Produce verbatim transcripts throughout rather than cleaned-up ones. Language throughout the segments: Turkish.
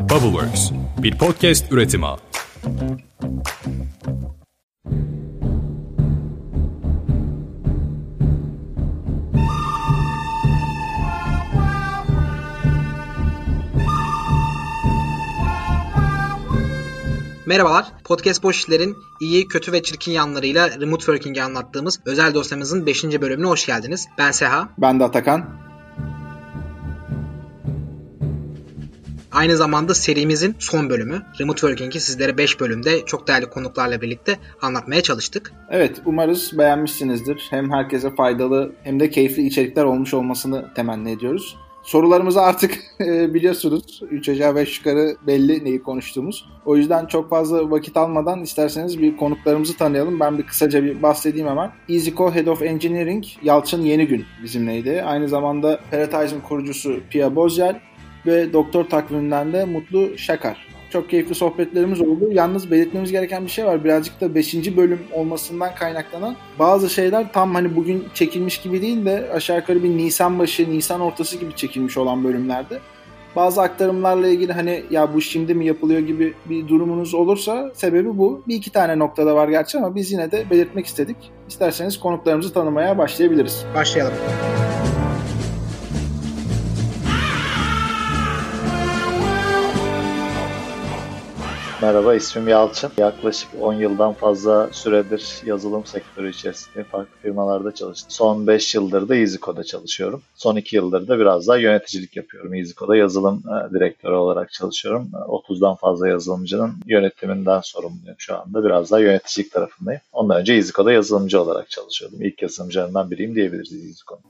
Bubbleworks, bir podcast üretimi. Merhabalar, Podcast Boş İşler'in iyi, kötü ve çirkin yanlarıyla remote working'i anlattığımız özel dosyamızın beşinci bölümüne hoş geldiniz. Ben Seha. Ben de Atakan. Aynı zamanda serimizin son bölümü. Remote Working'i sizlere beş bölümde çok değerli konuklarla birlikte anlatmaya çalıştık. Evet, umarız beğenmişsinizdir. Hem herkese faydalı hem de keyifli içerikler olmuş olmasını temenni ediyoruz. Sorularımızı artık biliyorsunuz. üç aşağı beş yukarı belli neyi konuştuğumuz. O yüzden çok fazla vakit almadan isterseniz bir konuklarımızı tanıyalım. Ben bir kısaca bir bahsedeyim hemen. iyzico Head of Engineering Yalçın Yenigün bizimleydi. Aynı zamanda Paratize'ın kurucusu Pia Bozyel ve doktor takviminden de Mutlu Şakar. Çok keyifli sohbetlerimiz oldu. Yalnız belirtmemiz gereken bir şey var. Birazcık da beşinci bölüm olmasından kaynaklanan bazı şeyler tam hani bugün çekilmiş gibi değil de aşağı yukarı bir Nisan başı, Nisan ortası gibi çekilmiş olan bölümlerde. Bazı aktarımlarla ilgili hani ya bu şimdi mi yapılıyor gibi bir durumunuz olursa sebebi bu. Bir iki tane noktada var gerçi ama biz yine de belirtmek istedik. İsterseniz konuklarımızı tanımaya başlayabiliriz. Başlayalım. Merhaba, ismim Yalçın. Yaklaşık on yıldan fazla süredir yazılım sektörü içerisinde farklı firmalarda çalıştım. Son beş yıldır da iyzico'da çalışıyorum. Son iki yıldır da biraz daha yöneticilik yapıyorum. iyzico'da yazılım direktörü olarak çalışıyorum. otuzdan fazla yazılımcının yönetiminden sorumluyum şu anda. Biraz daha yöneticilik tarafındayım. Ondan önce iyzico'da yazılımcı olarak çalışıyordum. İlk yazılımcılarından biriyim diyebiliriz iyzico'nun.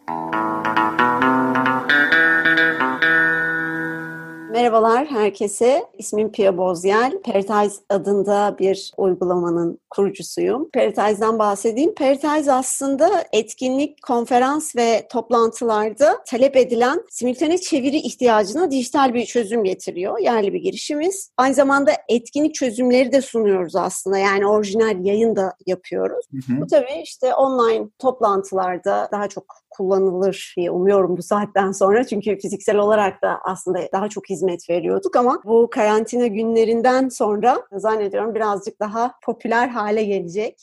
Merhabalar herkese. İsmim Pia Bozyel. Paratize adında bir uygulamanın kurucusuyum. Paratize'dan bahsedeyim. Paratize aslında etkinlik, konferans ve toplantılarda talep edilen simultane çeviri ihtiyacına dijital bir çözüm getiriyor. Yerli bir girişimiz. Aynı zamanda etkinlik çözümleri de sunuyoruz aslında. Yani orijinal yayın da yapıyoruz. Hı hı. Bu tabii işte online toplantılarda daha çok kullanılır diye umuyorum bu saatten sonra. Çünkü fiziksel olarak da aslında daha çok hizmet veriyorduk ama bu karantina günlerinden sonra zannediyorum birazcık daha popüler hale gelecek.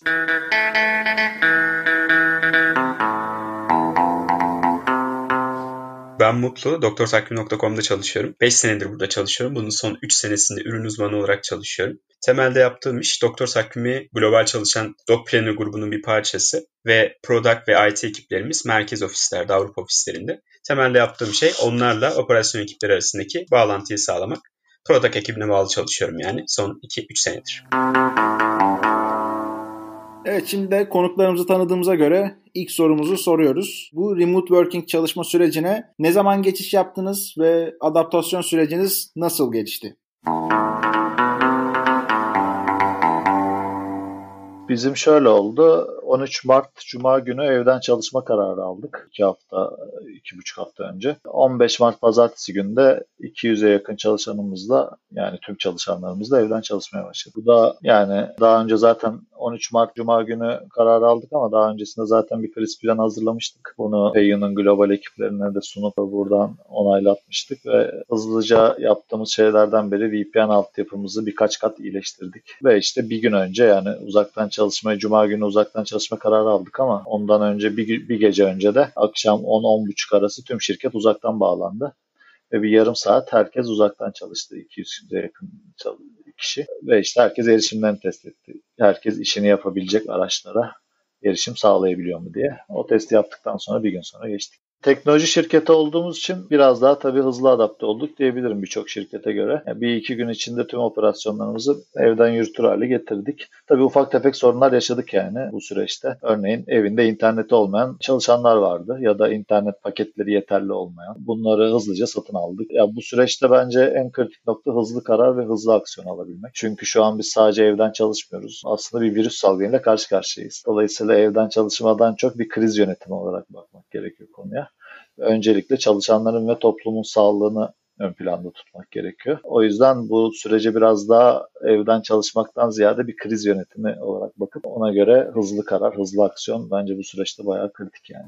Ben Mutlu, doktor takvim nokta com'da çalışıyorum. beş senedir burada çalışıyorum. Bunun son üç senesinde ürün uzmanı olarak çalışıyorum. Temelde yaptığım iş Doktor Takvimi global çalışan DocPlanner grubunun bir parçası ve Product ve I T ekiplerimiz merkez ofislerde, Avrupa ofislerinde. Temelde yaptığım şey onlarla operasyon ekipleri arasındaki bağlantıyı sağlamak. Product ekibine bağlı çalışıyorum yani son iki üç senedir. Evet, şimdi de konuklarımızı tanıdığımıza göre ilk sorumuzu soruyoruz. Bu remote working çalışma sürecine ne zaman geçiş yaptınız ve adaptasyon süreciniz nasıl geçti? Bizim şöyle oldu. on üç Mart Cuma günü evden çalışma kararı aldık. iki hafta, iki buçuk hafta önce. on beş Mart Pazartesi günü de iki yüze yakın çalışanımızla, yani tüm çalışanlarımızla evden çalışmaya başladık. Bu da yani daha önce zaten on üç Mart Cuma günü kararı aldık ama daha öncesinde zaten bir kriz planı hazırlamıştık. Bunu PayU'nun global ekiplerine de sunup buradan onaylatmıştık ve hızlıca yaptığımız şeylerden beri V P N altyapımızı birkaç kat iyileştirdik. Ve işte bir gün önce yani uzaktan çalışmaya, Cuma günü uzaktan çalışma kararı aldık ama ondan önce bir, bir gece önce de akşam on on buçuk arası tüm şirket uzaktan bağlandı. Ve bir yarım saat herkes uzaktan çalıştı. iki yüze yakın kişi. Ve işte herkes erişimlerini test etti. Herkes işini yapabilecek araçlara erişim sağlayabiliyor mu diye. O testi yaptıktan sonra bir gün sonra geçtik. Teknoloji şirketi olduğumuz için biraz daha tabii hızlı adapte olduk diyebilirim birçok şirkete göre. Yani bir iki gün içinde tüm operasyonlarımızı evden yürütür hale getirdik. Tabii ufak tefek sorunlar yaşadık yani bu süreçte. Örneğin evinde interneti olmayan çalışanlar vardı ya da internet paketleri yeterli olmayan. Bunları hızlıca satın aldık. Ya bu süreçte bence en kritik nokta hızlı karar ve hızlı aksiyon alabilmek. Çünkü şu an biz sadece evden çalışmıyoruz. Aslında bir virüs salgınıyla karşı karşıyayız. Dolayısıyla evden çalışmadan çok bir kriz yönetimi olarak bakmak gerekiyor konuya. Öncelikle çalışanların ve toplumun sağlığını ön planda tutmak gerekiyor. O yüzden bu sürece biraz daha evden çalışmaktan ziyade bir kriz yönetimi olarak bakıp ona göre hızlı karar, hızlı aksiyon bence bu süreçte bayağı kritik yani.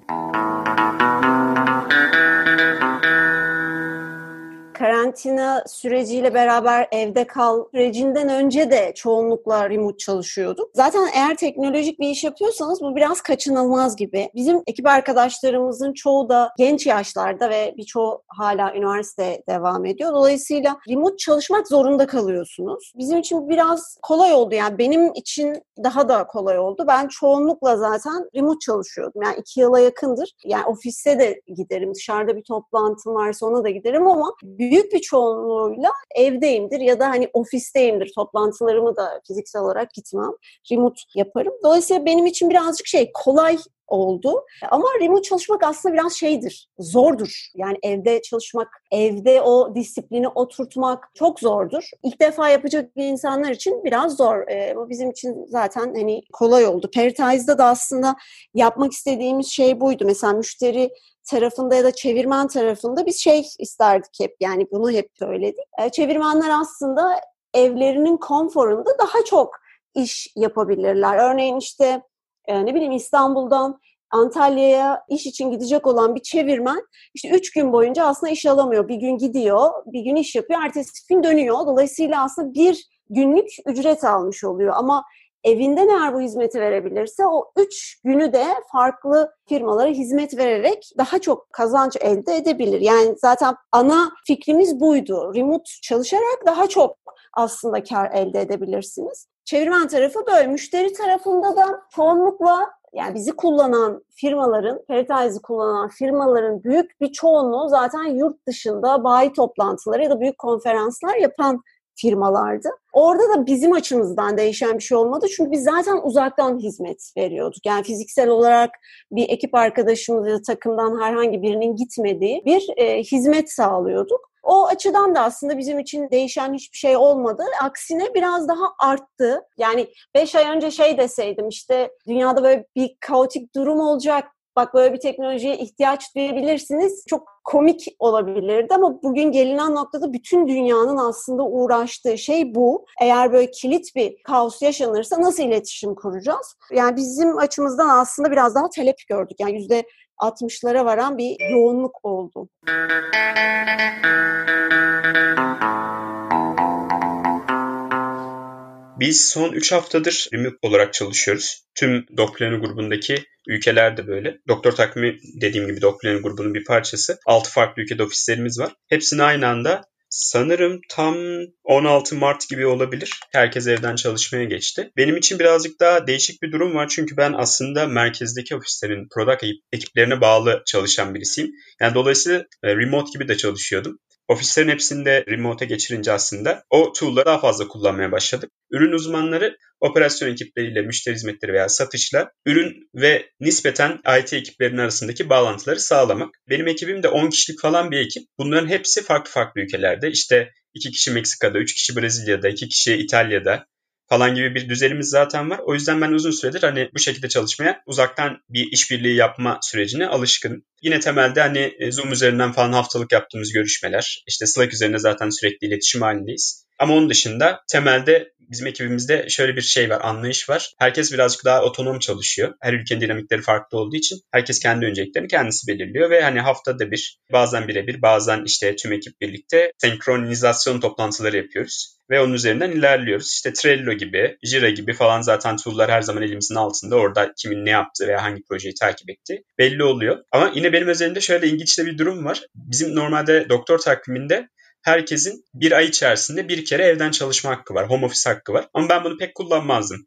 karantina süreciyle beraber evde kal sürecinden önce de çoğunlukla remote çalışıyorduk. Zaten eğer teknolojik bir iş yapıyorsanız bu biraz kaçınılmaz gibi. Bizim ekip arkadaşlarımızın çoğu da genç yaşlarda ve birçoğu hala üniversite devam ediyor. Dolayısıyla remote çalışmak zorunda kalıyorsunuz. Bizim için biraz kolay oldu, yani benim için daha da kolay oldu. Ben çoğunlukla zaten remote çalışıyordum. Yani iki yıla yakındır. Yani ofiste de giderim, dışarıda bir toplantım varsa ona da giderim ama büyük bir çoğunluğuyla evdeyimdir ya da hani ofisteyimdir. Toplantılarımı da fiziksel olarak gitmem. Remote yaparım. Dolayısıyla benim için birazcık şey kolay oldu. Ama remote çalışmak aslında biraz şeydir, zordur. Yani evde çalışmak, evde o disiplini oturtmak çok zordur. İlk defa yapacak insanlar için biraz zor. E, bu bizim için zaten hani kolay oldu. Paratize'da da aslında yapmak istediğimiz şey buydu. Mesela müşteri tarafında ya da çevirmen tarafında biz şey isterdik hep. Yani bunu hep söyledik. E, çevirmenler aslında evlerinin konforunda daha çok iş yapabilirler. Örneğin işte Ee, ne bileyim İstanbul'dan Antalya'ya iş için gidecek olan bir çevirmen işte üç gün boyunca aslında iş alamıyor. Bir gün gidiyor, bir gün iş yapıyor, ertesi gün dönüyor. Dolayısıyla aslında bir günlük ücret almış oluyor. Ama evinden eğer bu hizmeti verebilirse o üç günü de farklı firmalara hizmet vererek daha çok kazanç elde edebilir. Yani zaten ana fikrimiz buydu. Remote çalışarak daha çok aslında kar elde edebilirsiniz. Çevirmen tarafı böyle. Müşteri tarafında da çoğunlukla yani bizi kullanan firmaların, Paratize'ı kullanan firmaların büyük bir çoğunluğu zaten yurt dışında bayi toplantıları ya da büyük konferanslar yapan firmalardı. Orada da bizim açımızdan değişen bir şey olmadı. Çünkü biz zaten uzaktan hizmet veriyorduk. Yani fiziksel olarak bir ekip arkadaşımız ya da takımdan herhangi birinin gitmediği bir e, hizmet sağlıyorduk. O açıdan da aslında bizim için değişen hiçbir şey olmadı. Aksine biraz daha arttı. Yani beş ay önce şey deseydim işte dünyada böyle bir kaotik durum olacak. Bak böyle bir teknolojiye ihtiyaç duyabilirsiniz. Çok komik olabilirdi ama bugün gelinen noktada bütün dünyanın aslında uğraştığı şey bu. Eğer böyle kilit bir kaos yaşanırsa nasıl iletişim kuracağız? Yani bizim açımızdan aslında biraz daha talep gördük. Yani yüzde altmışlara varan bir yoğunluk oldu. Biz son üç haftadır remote olarak çalışıyoruz. Tüm DocPlanner grubundaki ülkeler de böyle. Doktor takvimi dediğim gibi DocPlanner grubunun bir parçası. altı farklı ülkede ofislerimiz var. Hepsini aynı anda sanırım tam on altı Mart gibi olabilir. Herkes evden çalışmaya geçti. Benim için birazcık daha değişik bir durum var. Çünkü ben aslında merkezdeki ofislerin product ekiplerine bağlı çalışan birisiyim. Yani dolayısıyla remote gibi de çalışıyordum. Ofislerin hepsini de remote'a geçirince aslında o tool'ları daha fazla kullanmaya başladık. Ürün uzmanları operasyon ekipleriyle, müşteri hizmetleri veya satışla ürün ve nispeten I T ekiplerinin arasındaki bağlantıları sağlamak. Benim ekibim de on kişilik falan bir ekip. Bunların hepsi farklı farklı ülkelerde. İşte iki kişi Meksika'da, üç kişi Brezilya'da, iki kişi İtalya'da falan gibi bir düzenimiz zaten var. O yüzden ben uzun süredir hani bu şekilde çalışmaya, uzaktan bir işbirliği yapma sürecine alışkınım. Yine temelde hani Zoom üzerinden falan haftalık yaptığımız görüşmeler, işte Slack üzerinde zaten sürekli iletişim halindeyiz. Ama onun dışında temelde bizim ekibimizde şöyle bir şey var, anlayış var. Herkes birazcık daha otonom çalışıyor. Her ülkenin dinamikleri farklı olduğu için herkes kendi önceliklerini kendisi belirliyor ve hani haftada bir, bazen birebir, bazen işte tüm ekip birlikte senkronizasyon toplantıları yapıyoruz ve onun üzerinden ilerliyoruz. İşte Trello gibi, Jira gibi falan zaten tool'lar her zaman elimizin altında. Orada kimin ne yaptığı veya hangi projeyi takip ettiği belli oluyor. Ama yine benim özelimde şöyle ilginç bir durum var. Bizim normalde doktor takviminde herkesin bir ay içerisinde bir kere evden çalışma hakkı var, home office hakkı var. Ama ben bunu pek kullanmazdım.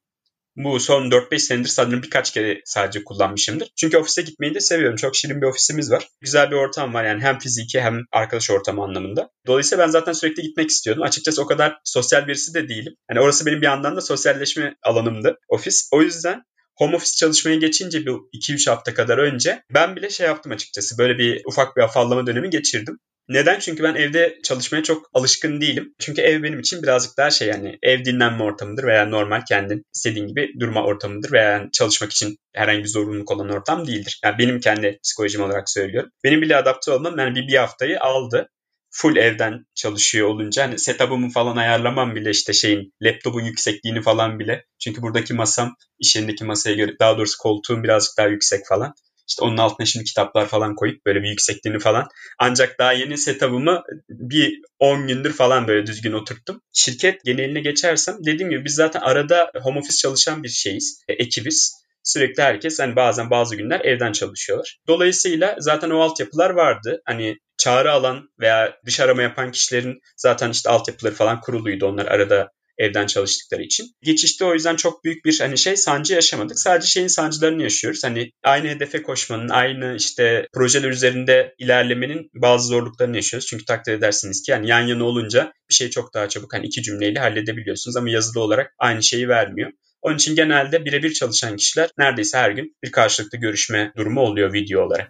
Bu son dört beş senedir sanırım birkaç kere sadece kullanmışımdır. Çünkü ofise gitmeyi de seviyorum. Çok şirin bir ofisimiz var. Güzel bir ortam var yani hem fiziki hem arkadaş ortamı anlamında. Dolayısıyla ben zaten sürekli gitmek istiyordum. Açıkçası o kadar sosyal birisi de değilim. Yani orası benim bir yandan da sosyalleşme alanımdı, ofis. O yüzden home office çalışmaya geçince bir iki üç hafta kadar önce ben bile şey yaptım açıkçası. Böyle bir ufak bir afallama dönemi geçirdim. Neden? Çünkü ben evde çalışmaya çok alışkın değilim. Çünkü ev benim için birazcık daha şey yani ev dinlenme ortamıdır veya normal kendin istediğin gibi durma ortamıdır veya yani çalışmak için herhangi bir zorunluluk olan ortam değildir. Yani benim kendi psikolojim olarak söylüyorum. Benim bile adapte olmam yani bir, bir haftayı aldı. Full evden çalışıyor olunca hani setup'ımı falan ayarlamam bile işte şeyin laptop'un yüksekliğini falan bile. Çünkü buradaki masam iş yerindeki masaya göre daha doğrusu koltuğum birazcık daha yüksek falan. İşte onun altına şimdi kitaplar falan koyup böyle bir yüksekliğini falan. Ancak daha yeni setup'ımı bir on gündür falan böyle düzgün oturttum. Şirket geneline geçersem dediğim gibi biz zaten arada home office çalışan bir şeyiz, e, ekibiz. Sürekli herkes hani bazen bazı günler evden çalışıyorlar. Dolayısıyla zaten o altyapılar vardı. Hani çağrı alan veya dış arama yapan kişilerin zaten işte altyapıları falan kuruluydu. Onlar arada evden çalıştıkları için. Geçişte o yüzden çok büyük bir hani şey sancı yaşamadık. Sadece şeyin sancılarını yaşıyoruz. Hani aynı hedefe koşmanın, aynı işte projeler üzerinde ilerlemenin bazı zorluklarını yaşıyoruz. Çünkü takdir edersiniz ki yani yan yana olunca bir şey çok daha çabuk hani iki cümleyle halledebiliyorsunuz ama yazılı olarak aynı şeyi vermiyor. Onun için genelde birebir çalışan kişiler neredeyse her gün bir karşılıklı görüşme durumu oluyor video olarak.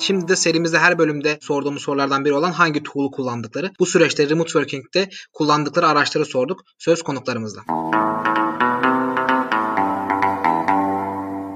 Şimdi de serimizde her bölümde sorduğumuz sorulardan biri olan hangi tool'u kullandıkları, bu süreçte remote working'de kullandıkları araçları sorduk söz konuklarımızla.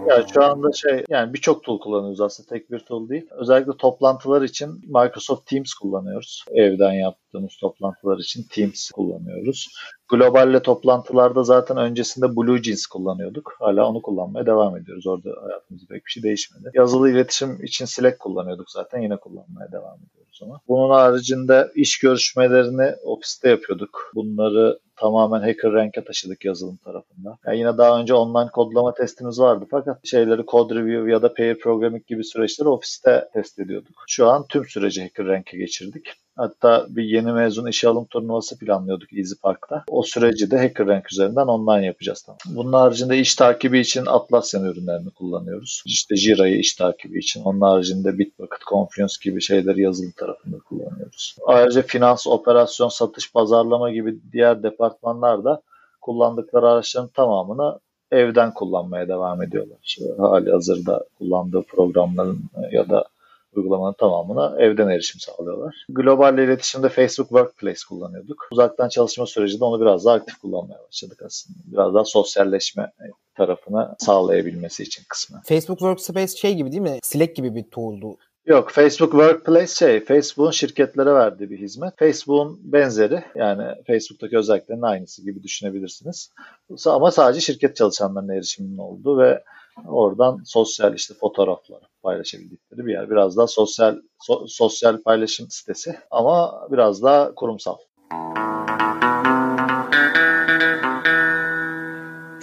Ya şu anda şey yani birçok tool kullanıyoruz aslında, tek bir tool değil. Özellikle toplantılar için Microsoft Teams kullanıyoruz. Evden yaptığımız toplantılar için Teams kullanıyoruz. Global'le toplantılarda zaten öncesinde BlueJeans kullanıyorduk. Hala onu kullanmaya devam ediyoruz. Orada hayatımızda pek bir şey değişmedi. Yazılı iletişim için Slack kullanıyorduk zaten. Yine kullanmaya devam ediyoruz ama. Bunun haricinde iş görüşmelerini ofiste yapıyorduk. Bunları tamamen HackerRank'e taşıdık yazılım tarafında. Yani yine daha önce online kodlama testimiz vardı. Fakat şeyleri code review ya da pair programming gibi süreçleri ofiste test ediyorduk. Şu an tüm süreci HackerRank'e geçirdik. Hatta bir yeni mezun işe alım turnuvası planlıyorduk EasyPark'ta. O süreci de HackerRank üzerinden online yapacağız. Tamam. Bunun haricinde iş takibi için Atlassian ürünlerini kullanıyoruz. İşte Jira'yı iş takibi için. Onun haricinde Bitbucket, Confluence gibi şeyleri yazılım tarafında kullanıyoruz. Ayrıca finans, operasyon, satış, pazarlama gibi diğer departmanlar da kullandıkları araçların tamamını evden kullanmaya devam ediyorlar. İşte hali hazırda kullandığı programların ya da uygulamanın tamamına evden erişim sağlıyorlar. Global iletişimde Facebook Workplace kullanıyorduk. Uzaktan çalışma sürecinde onu biraz daha aktif kullanmaya başladık aslında. Biraz daha sosyalleşme tarafını sağlayabilmesi için kısmı. Facebook Workspace şey gibi değil mi? Slack gibi bir tool'du. Yok, Facebook Workplace şey, Facebook'un şirketlere verdiği bir hizmet. Facebook'un benzeri, yani Facebook'taki özelliklerin aynısı gibi düşünebilirsiniz. Ama sadece şirket çalışanlarının erişiminin olduğu ve oradan sosyal işte fotoğraflar paylaşabildikleri bir yer. Biraz daha sosyal so, sosyal paylaşım sitesi ama biraz daha kurumsal.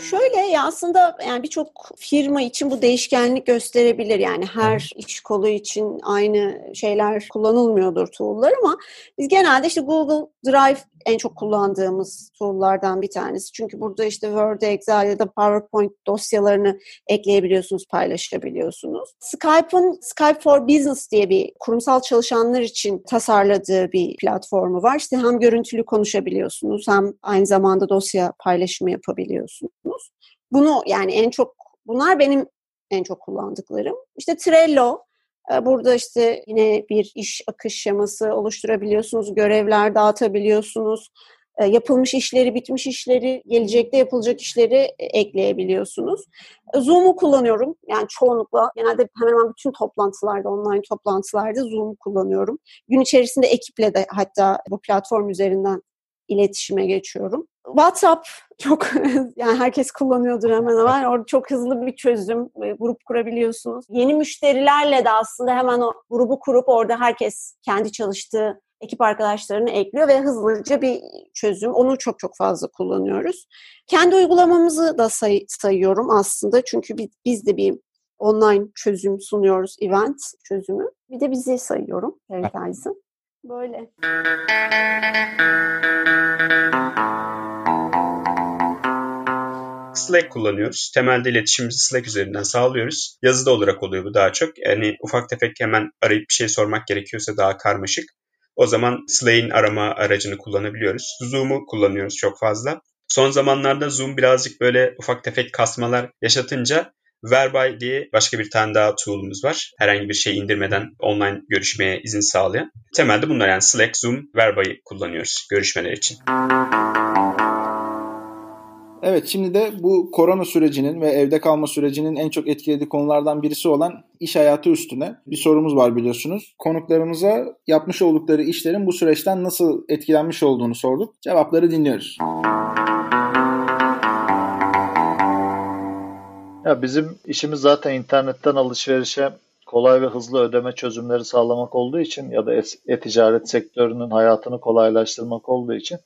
Şöyle aslında yani birçok firma için bu değişkenlik gösterebilir. Yani her iş kolu için aynı şeyler kullanılmıyordur tool'lar ama biz genelde işte Google Drive en çok kullandığımız tool'lardan bir tanesi. Çünkü burada işte Word, Excel ya da PowerPoint dosyalarını ekleyebiliyorsunuz, paylaşabiliyorsunuz. Skype'ın Skype for Business diye bir kurumsal çalışanlar için tasarladığı bir platformu var. İşte hem görüntülü konuşabiliyorsunuz hem aynı zamanda dosya paylaşımı yapabiliyorsunuz. Bunu yani en çok bunlar benim en çok kullandıklarım. İşte Trello. Burada işte yine bir iş akış şeması oluşturabiliyorsunuz, görevler dağıtabiliyorsunuz, yapılmış işleri, bitmiş işleri, gelecekte yapılacak işleri ekleyebiliyorsunuz. Zoom'u kullanıyorum. Yani çoğunlukla genelde hemen hemen bütün toplantılarda, online toplantılarda Zoom'u kullanıyorum. Gün içerisinde ekiple de hatta bu platform üzerinden iletişime geçiyorum. WhatsApp çok yani herkes kullanıyordur hemen hemen. Orada çok hızlı bir çözüm, grup kurabiliyorsunuz. Yeni müşterilerle de aslında hemen o grubu kurup orada herkes kendi çalıştığı ekip arkadaşlarını ekliyor ve hızlıca bir çözüm. Onu çok çok fazla kullanıyoruz. Kendi uygulamamızı da say- sayıyorum aslında. Çünkü biz de bir online çözüm sunuyoruz, event çözümü. Bir de bizi sayıyorum. Paratize. Böyle. Slack kullanıyoruz. Temelde iletişimimizi Slack üzerinden sağlıyoruz. Yazılı olarak oluyor bu daha çok. Yani ufak tefek hemen arayıp bir şey sormak gerekiyorsa daha karmaşık. O zaman Slack'in arama aracını kullanabiliyoruz. Zoom'u kullanıyoruz çok fazla. Son zamanlarda Zoom birazcık böyle ufak tefek kasmalar yaşatınca Verby diye başka bir tane daha tool'umuz var. Herhangi bir şey indirmeden online görüşmeye izin sağlayan. Temelde bunlar yani Slack, Zoom, Verby'yi kullanıyoruz görüşmeler için. Evet, şimdi de bu korona sürecinin ve evde kalma sürecinin en çok etkilediği konulardan birisi olan iş hayatı üstüne bir sorumuz var biliyorsunuz. Konuklarımıza yapmış oldukları işlerin bu süreçten nasıl etkilenmiş olduğunu sorduk. Cevapları dinliyoruz. Ya bizim işimiz zaten internetten alışverişe kolay ve hızlı ödeme çözümleri sağlamak olduğu için ya da e-ticaret sektörünün hayatını kolaylaştırmak olduğu için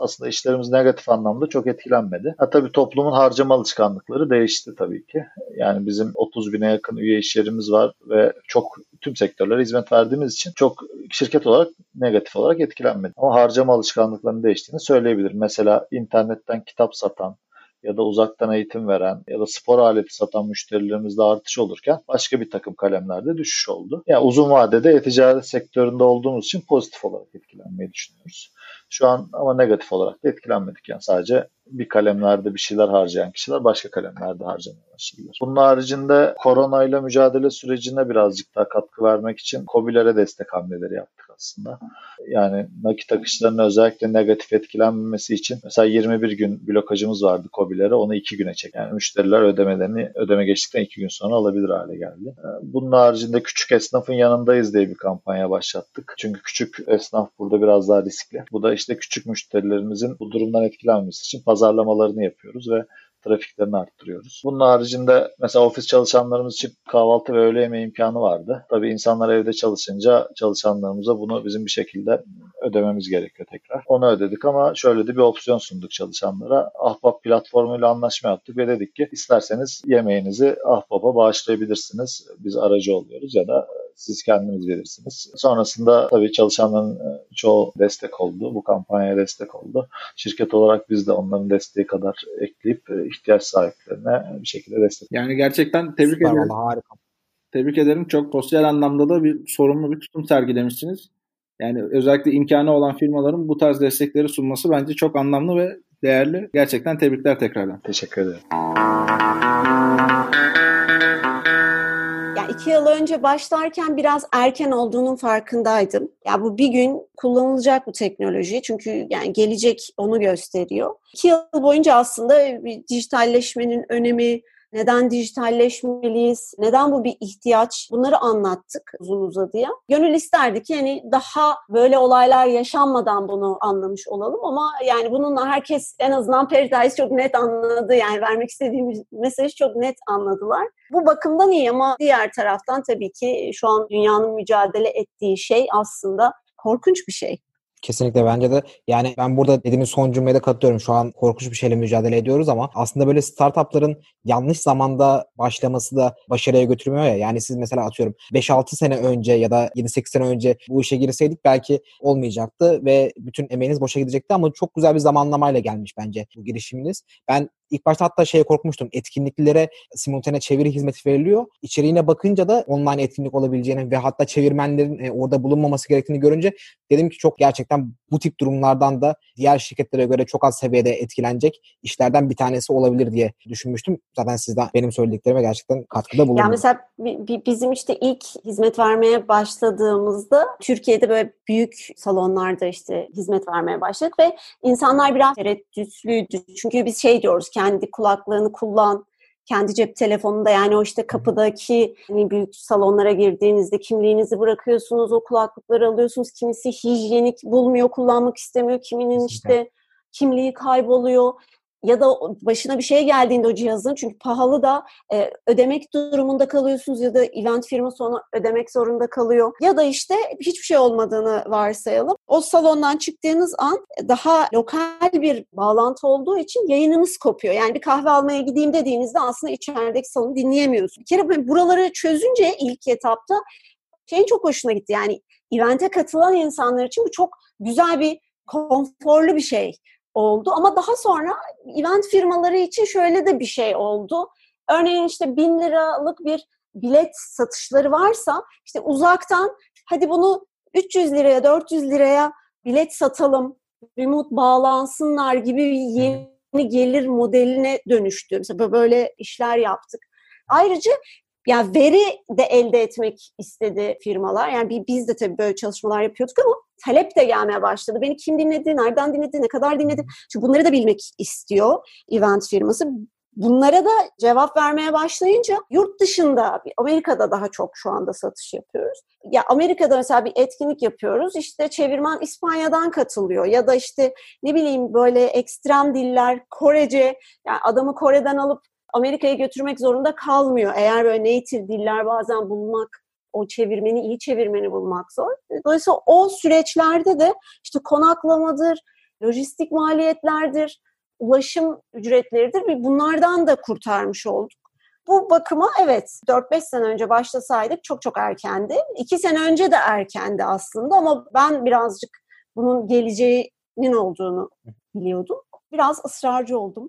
aslında işlerimiz negatif anlamda çok etkilenmedi. Ha, tabii toplumun harcama alışkanlıkları değişti tabii ki. Yani bizim otuz bine yakın üye iş yerimiz var ve çok tüm sektörlere hizmet verdiğimiz için çok şirket olarak negatif olarak etkilenmedi. Ama harcama alışkanlıklarının değiştiğini söyleyebilirim. Mesela internetten kitap satan ya da uzaktan eğitim veren ya da spor aleti satan müşterilerimizde artış olurken başka bir takım kalemlerde düşüş oldu. Yani uzun vadede e-ticaret sektöründe olduğumuz için pozitif olarak etkilenmeyi düşünüyoruz. Şu an ama negatif olarak da etkilenmedik. Yani sadece bir kalemlerde bir şeyler harcayan kişiler başka kalemlerde harcamaya başlıyorlar. Bunun haricinde koronayla mücadele sürecine birazcık daha katkı vermek için KOBİ'lere destek hamleleri yaptık aslında. Yani nakit akışlarının özellikle negatif etkilenmemesi için mesela yirmi bir gün blokajımız vardı KOBİ'lere, onu iki güne çekti. Yani müşteriler ödemelerini ödeme geçtikten iki gün sonra alabilir hale geldi. Bunun haricinde küçük esnafın yanındayız diye bir kampanya başlattık. Çünkü küçük esnaf burada biraz daha riskli. Bu da işte küçük müşterilerimizin bu durumdan etkilenmesi için pazarlamalarını yapıyoruz ve trafiklerini arttırıyoruz. Bunun haricinde mesela ofis çalışanlarımız için kahvaltı ve öğle yemeği imkanı vardı. Tabii insanlar evde çalışınca çalışanlarımıza bunu bizim bir şekilde ödememiz gerekiyor tekrar. Onu ödedik ama şöyle de bir opsiyon sunduk çalışanlara. Ahbap platformuyla anlaşma yaptık ve dedik ki isterseniz yemeğinizi Ahbap'a bağışlayabilirsiniz. Biz aracı oluyoruz ya da siz kendiniz verirsiniz. Sonrasında tabii çalışanların çoğu destek oldu. Bu kampanyaya destek oldu. Şirket olarak biz de onların desteği kadar ekleyip ihtiyaç sahiplerine bir şekilde destek. Yani gerçekten tebrik Süper ederim. Vallahi, harika. Tebrik ederim. Çok sosyal anlamda da bir sorumlu bir tutum sergilemişsiniz. Yani özellikle imkanı olan firmaların bu tarz destekleri sunması bence çok anlamlı ve değerli. Gerçekten tebrikler tekrardan. Teşekkür ederim. İki yıl önce başlarken biraz erken olduğunun farkındaydım. Ya bu bir gün kullanılacak bu teknoloji çünkü yani gelecek onu gösteriyor. İki yıl boyunca aslında bir dijitalleşmenin önemi, neden dijitalleşmeliyiz, neden bu bir ihtiyaç bunları anlattık uzun uzadıya. Gönül isterdi ki yani daha böyle olaylar yaşanmadan bunu anlamış olalım ama yani bununla herkes en azından Paratize çok net anladı. Yani vermek istediğimiz mesajı çok net anladılar. Bu bakımdan iyi ama diğer taraftan tabii ki şu an dünyanın mücadele ettiği şey aslında korkunç bir şey. Kesinlikle bence de yani ben burada dediğimiz son cümleye de katılıyorum. Şu an korkunç bir şeyle mücadele ediyoruz ama aslında böyle startupların yanlış zamanda başlaması da başarıya götürmüyor ya. Yani siz mesela atıyorum beş altı sene önce ya da yedi sekiz sene önce bu işe girseydik belki olmayacaktı ve bütün emeğiniz boşa gidecekti ama çok güzel bir zamanlamayla gelmiş bence bu girişiminiz. Ben İlk başta hatta şeye korkmuştum. Etkinliklere simultane çeviri hizmeti veriliyor. İçeriğine bakınca da online etkinlik olabileceğini ve hatta çevirmenlerin orada bulunmaması gerektiğini görünce dedim ki çok gerçekten bu tip durumlardan da diğer şirketlere göre çok az seviyede etkilenecek işlerden bir tanesi olabilir diye düşünmüştüm. Zaten sizden benim söylediklerime gerçekten katkıda bulundunuz. Yani mesela bizim işte ilk hizmet vermeye başladığımızda Türkiye'de böyle büyük salonlarda işte hizmet vermeye başladık ve insanlar biraz tereddütlüydü. Çünkü biz şey diyoruz ki kendi kulaklığını kullan, kendi cep telefonunda yani o işte kapıdaki hani büyük salonlara girdiğinizde kimliğinizi bırakıyorsunuz, o kulaklıkları alıyorsunuz. Kimisi hijyenik bulmuyor, kullanmak istemiyor. Kiminin işte kimliği kayboluyor ya da başına bir şey geldiğinde o cihazın çünkü pahalı da e, ödemek durumunda kalıyorsunuz ya da event firması onu ödemek zorunda kalıyor. Ya da işte hiçbir şey olmadığını varsayalım. O salondan çıktığınız an daha lokal bir bağlantı olduğu için yayınınız kopuyor. Yani bir kahve almaya gideyim dediğinizde aslında içerideki salonu dinleyemiyorsunuz. Bir kere buraları çözünce ilk etapta şeyin çok hoşuna gitti. Yani event'e katılan insanlar için bu çok güzel bir, konforlu bir şey oldu. Ama daha sonra event firmaları için şöyle de bir şey oldu. Örneğin işte bin liralık bir bilet satışları varsa işte uzaktan hadi bunu üç yüz liraya dört yüz liraya bilet satalım, remote bağlansınlar gibi yeni gelir modeline dönüştü. Mesela böyle işler yaptık. Ayrıca ya veri de elde etmek istedi firmalar. Yani biz de tabii böyle çalışmalar yapıyorduk ama talep de gelmeye başladı. Beni kim dinledi, nereden dinledi, ne kadar dinledi? Çünkü bunları da bilmek istiyor event firması. Bunlara da cevap vermeye başlayınca yurt dışında, Amerika'da daha çok şu anda satış yapıyoruz. Ya Amerika'da mesela bir etkinlik yapıyoruz. İşte çevirmen İspanya'dan katılıyor ya da işte ne bileyim böyle ekstrem diller, Korece, yani adamı Kore'den alıp Amerika'ya götürmek zorunda kalmıyor. Eğer böyle native diller bazen bulmak, o çevirmeni, iyi çevirmeni bulmak zor. Dolayısıyla o süreçlerde de işte konaklamadır, lojistik maliyetlerdir, ulaşım ücretleridir. Bunlardan da kurtarmış olduk. Bu bakıma evet dört beş sene önce başlasaydık çok çok erkendi. iki sene önce de erkendi aslında ama ben birazcık bunun geleceğinin olduğunu biliyordum. Biraz ısrarcı oldum.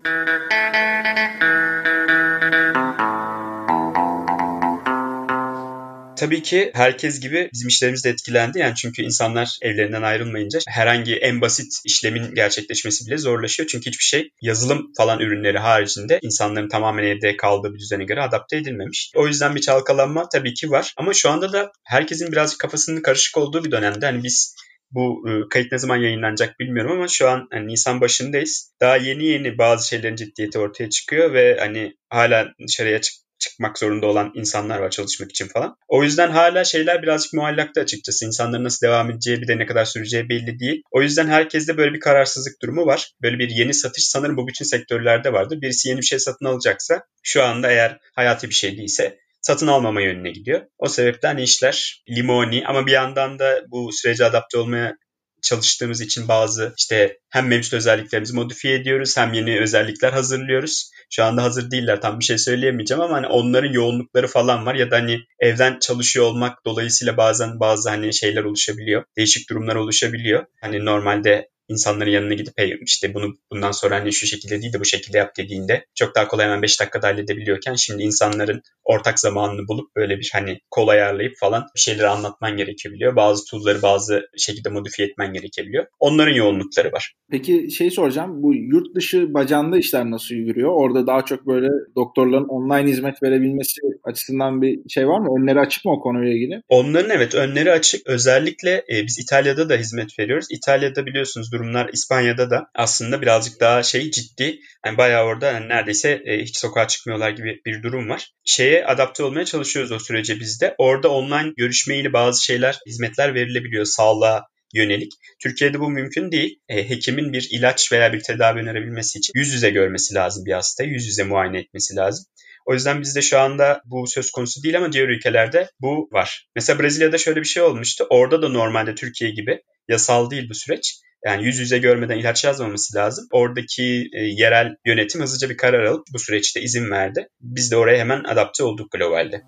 Tabii ki herkes gibi bizim işlerimiz de etkilendi. Yani çünkü insanlar evlerinden ayrılmayınca herhangi en basit işlemin gerçekleşmesi bile zorlaşıyor. Çünkü hiçbir şey yazılım falan ürünleri haricinde insanların tamamen evde kaldığı bir düzene göre adapte edilmemiş. O yüzden bir çalkalanma tabii ki var. Ama şu anda da herkesin birazcık kafasının karışık olduğu bir dönemde. Hani biz bu kayıt ne zaman yayınlanacak bilmiyorum ama şu an hani Nisan başındayız. Daha yeni yeni bazı şeylerin ciddiyeti ortaya çıkıyor ve hani hala dışarıya çık. çıkmak zorunda olan insanlar var çalışmak için falan. O yüzden hala şeyler birazcık muallakta açıkçası. İnsanların nasıl devam edeceği bir de ne kadar süreceği belli değil. O yüzden herkeste böyle bir kararsızlık durumu var. Böyle bir yeni satış sanırım bu bütün sektörlerde vardır. Birisi yeni bir şey satın alacaksa şu anda eğer hayati bir şey değilse satın almama yönüne gidiyor. O sebepten işler limoni ama bir yandan da bu sürece adapte olmaya çalıştığımız için bazı işte hem mevcut özelliklerimizi modifiye ediyoruz hem yeni özellikler hazırlıyoruz. Şu anda hazır değiller, tam bir şey söyleyemeyeceğim ama hani onların yoğunlukları falan var ya da hani evden çalışıyor olmak dolayısıyla bazen bazı hani şeyler oluşabiliyor. Değişik durumlar oluşabiliyor. Hani normalde insanların yanına gidip hey işte bunu bundan sonra hani şu şekilde değil de bu şekilde yap dediğinde çok daha kolay hemen beş dakikada halledebiliyorken şimdi insanların ortak zamanını bulup böyle bir hani kol ayarlayıp falan bir şeyleri anlatman gerekebiliyor. Bazı tool'ları bazı şekilde modifiye etmen gerekebiliyor. Onların yoğunlukları var. Peki şey soracağım, bu yurt dışı bacağında işler nasıl yürüyor? Orada daha çok böyle doktorların online hizmet verebilmesi açısından bir şey var mı? Önleri açık mı o konuyla ilgili? Onların evet önleri açık. Özellikle e, biz İtalya'da da hizmet veriyoruz. İtalya'da biliyorsunuz durumlar İspanya'da da aslında birazcık daha şey ciddi. Yani bayağı orada yani neredeyse e, hiç sokağa çıkmıyorlar gibi bir durum var. Şeye adapte olmaya çalışıyoruz o sürece biz de. Orada online görüşmeyle bazı şeyler, hizmetler verilebiliyor sağlığa yönelik. Türkiye'de bu mümkün değil. E, hekimin bir ilaç veya bir tedavi önerebilmesi için yüz yüze görmesi lazım bir hastayı. Yüz yüze muayene etmesi lazım. O yüzden bizde şu anda bu söz konusu değil ama diğer ülkelerde bu var. Mesela Brezilya'da şöyle bir şey olmuştu. Orada da normalde Türkiye gibi yasal değil bu süreç. Yani yüz yüze görmeden ilaç yazmaması lazım. Oradaki e, yerel yönetim hızlıca bir karar alıp bu süreçte izin verdi. Biz de oraya hemen adapte olduk globalde.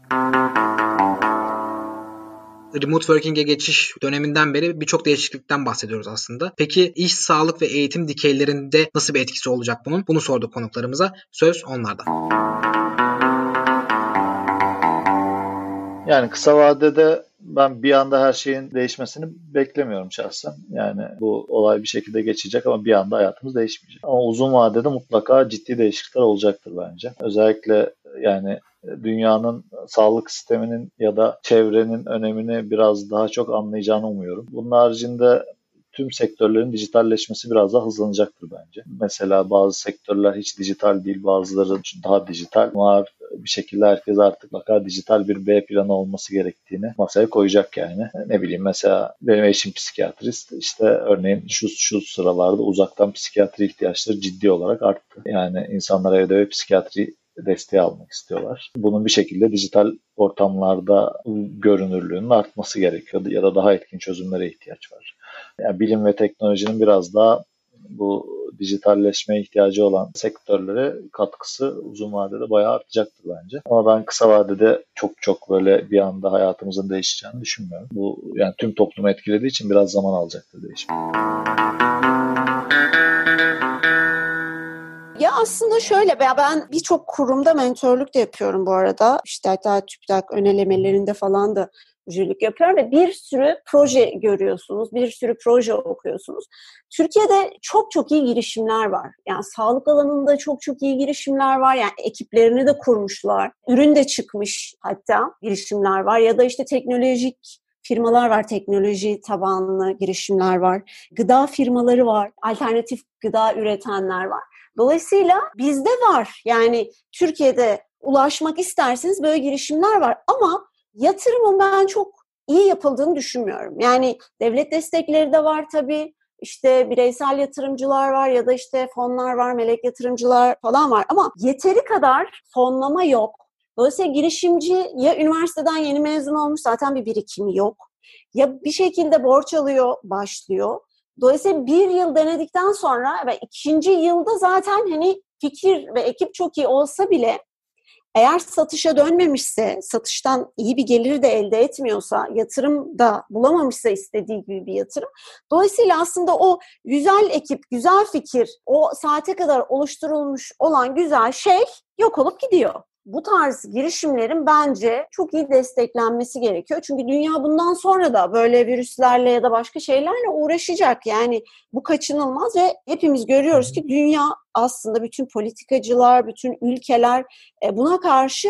Remote working'e geçiş döneminden beri birçok değişiklikten bahsediyoruz aslında. Peki iş, sağlık ve eğitim dikeylerinde nasıl bir etkisi olacak bunun? Bunu sorduk konuklarımıza. Söz onlardan. Yani kısa vadede ben bir anda her şeyin değişmesini beklemiyorum şahsen. Yani bu olay bir şekilde geçecek ama bir anda hayatımız değişmeyecek. Ama uzun vadede mutlaka ciddi değişiklikler olacaktır bence. Özellikle yani dünyanın sağlık sisteminin ya da çevrenin önemini biraz daha çok anlayacağını umuyorum. Bunun haricinde tüm sektörlerin dijitalleşmesi biraz daha hızlanacaktır bence. Mesela bazı sektörler hiç dijital değil, bazıları daha dijital. Bunlar bir şekilde herkes artık bakar dijital bir B planı olması gerektiğini masaya koyacak yani. Ne bileyim mesela benim eşim psikiyatrist. İşte örneğin şu şu sıralarda uzaktan psikiyatri ihtiyaçları ciddi olarak arttı. Yani insanlar evde ve psikiyatri desteği almak istiyorlar. Bunun bir şekilde dijital ortamlarda görünürlüğünün artması gerekiyor ya da daha etkin çözümlere ihtiyaç var. Yani bilim ve teknolojinin biraz daha bu dijitalleşmeye ihtiyacı olan sektörlere katkısı uzun vadede bayağı artacaktır bence. Ama ben kısa vadede çok çok böyle bir anda hayatımızın değişeceğini düşünmüyorum. Bu yani tüm toplumu etkilediği için biraz zaman alacaktır değişim. Ya aslında şöyle, ben birçok kurumda mentörlük de yapıyorum bu arada. İşte hatta TÜBİTAK önelemelerinde falan da müdürlük yapıyorum ve bir sürü proje görüyorsunuz, bir sürü proje okuyorsunuz. Türkiye'de çok çok iyi girişimler var. Yani sağlık alanında çok çok iyi girişimler var. Yani ekiplerini de kurmuşlar. Ürün de çıkmış hatta girişimler var ya da işte teknolojik firmalar var, teknoloji tabanlı girişimler var. Gıda firmaları var, alternatif gıda üretenler var. Dolayısıyla bizde var. Yani Türkiye'de ulaşmak isterseniz böyle girişimler var ama yatırımın ben çok iyi yapıldığını düşünmüyorum. Yani devlet destekleri de var tabii. İşte bireysel yatırımcılar var ya da işte fonlar var, melek yatırımcılar falan var. Ama yeteri kadar fonlama yok. Dolayısıyla girişimci ya üniversiteden yeni mezun olmuş, zaten bir birikimi yok. Ya bir şekilde borç alıyor, başlıyor. Dolayısıyla bir yıl denedikten sonra ve ikinci yılda zaten hani fikir ve ekip çok iyi olsa bile eğer satışa dönmemişse, satıştan iyi bir geliri de elde etmiyorsa, yatırım da bulamamışsa istediği gibi bir yatırım. Dolayısıyla aslında o güzel ekip, güzel fikir, o saate kadar oluşturulmuş olan güzel şey yok olup gidiyor. Bu tarz girişimlerin bence çok iyi desteklenmesi gerekiyor. Çünkü dünya bundan sonra da böyle virüslerle ya da başka şeylerle uğraşacak. Yani bu kaçınılmaz ve hepimiz görüyoruz ki dünya aslında bütün politikacılar, bütün ülkeler buna karşı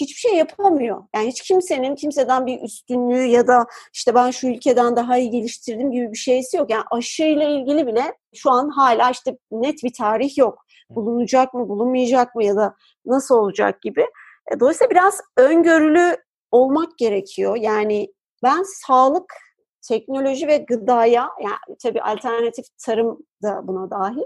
hiçbir şey yapamıyor. Yani hiç kimsenin kimseden bir üstünlüğü ya da işte ben şu ülkeden daha iyi geliştirdim gibi bir şeysi yok. Yani aşıyla ilgili bile şu an hala işte net bir tarih yok. Bulunacak mı, bulunmayacak mı ya da nasıl olacak gibi. Dolayısıyla biraz öngörülü olmak gerekiyor. Yani ben sağlık, teknoloji ve gıdaya, yani tabii alternatif tarım da buna dahil,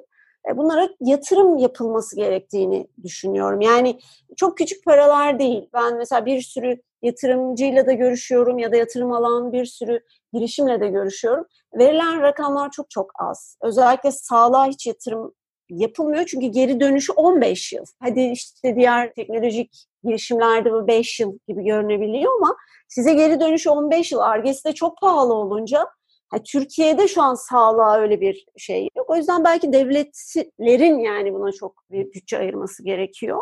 bunlara yatırım yapılması gerektiğini düşünüyorum. Yani çok küçük paralar değil. Ben mesela bir sürü yatırımcıyla da görüşüyorum ya da yatırım alan bir sürü girişimle de görüşüyorum. Verilen rakamlar çok çok az. Özellikle sağlığa hiç yatırım yapılmıyor çünkü geri dönüşü on beş yıl. Hadi işte diğer teknolojik girişimlerde bu beş yıl gibi görünebiliyor ama size geri dönüşü on beş yıl. Ar-Ge'si de çok pahalı olunca yani Türkiye'de şu an sağlığa öyle bir şey yok. O yüzden belki devletlerin yani buna çok bir bütçe ayırması gerekiyor.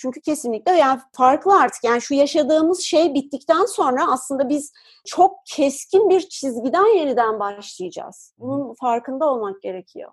Çünkü kesinlikle yani farklı artık. Yani şu yaşadığımız şey bittikten sonra aslında biz çok keskin bir çizgiden yeniden başlayacağız. Bunun farkında olmak gerekiyor.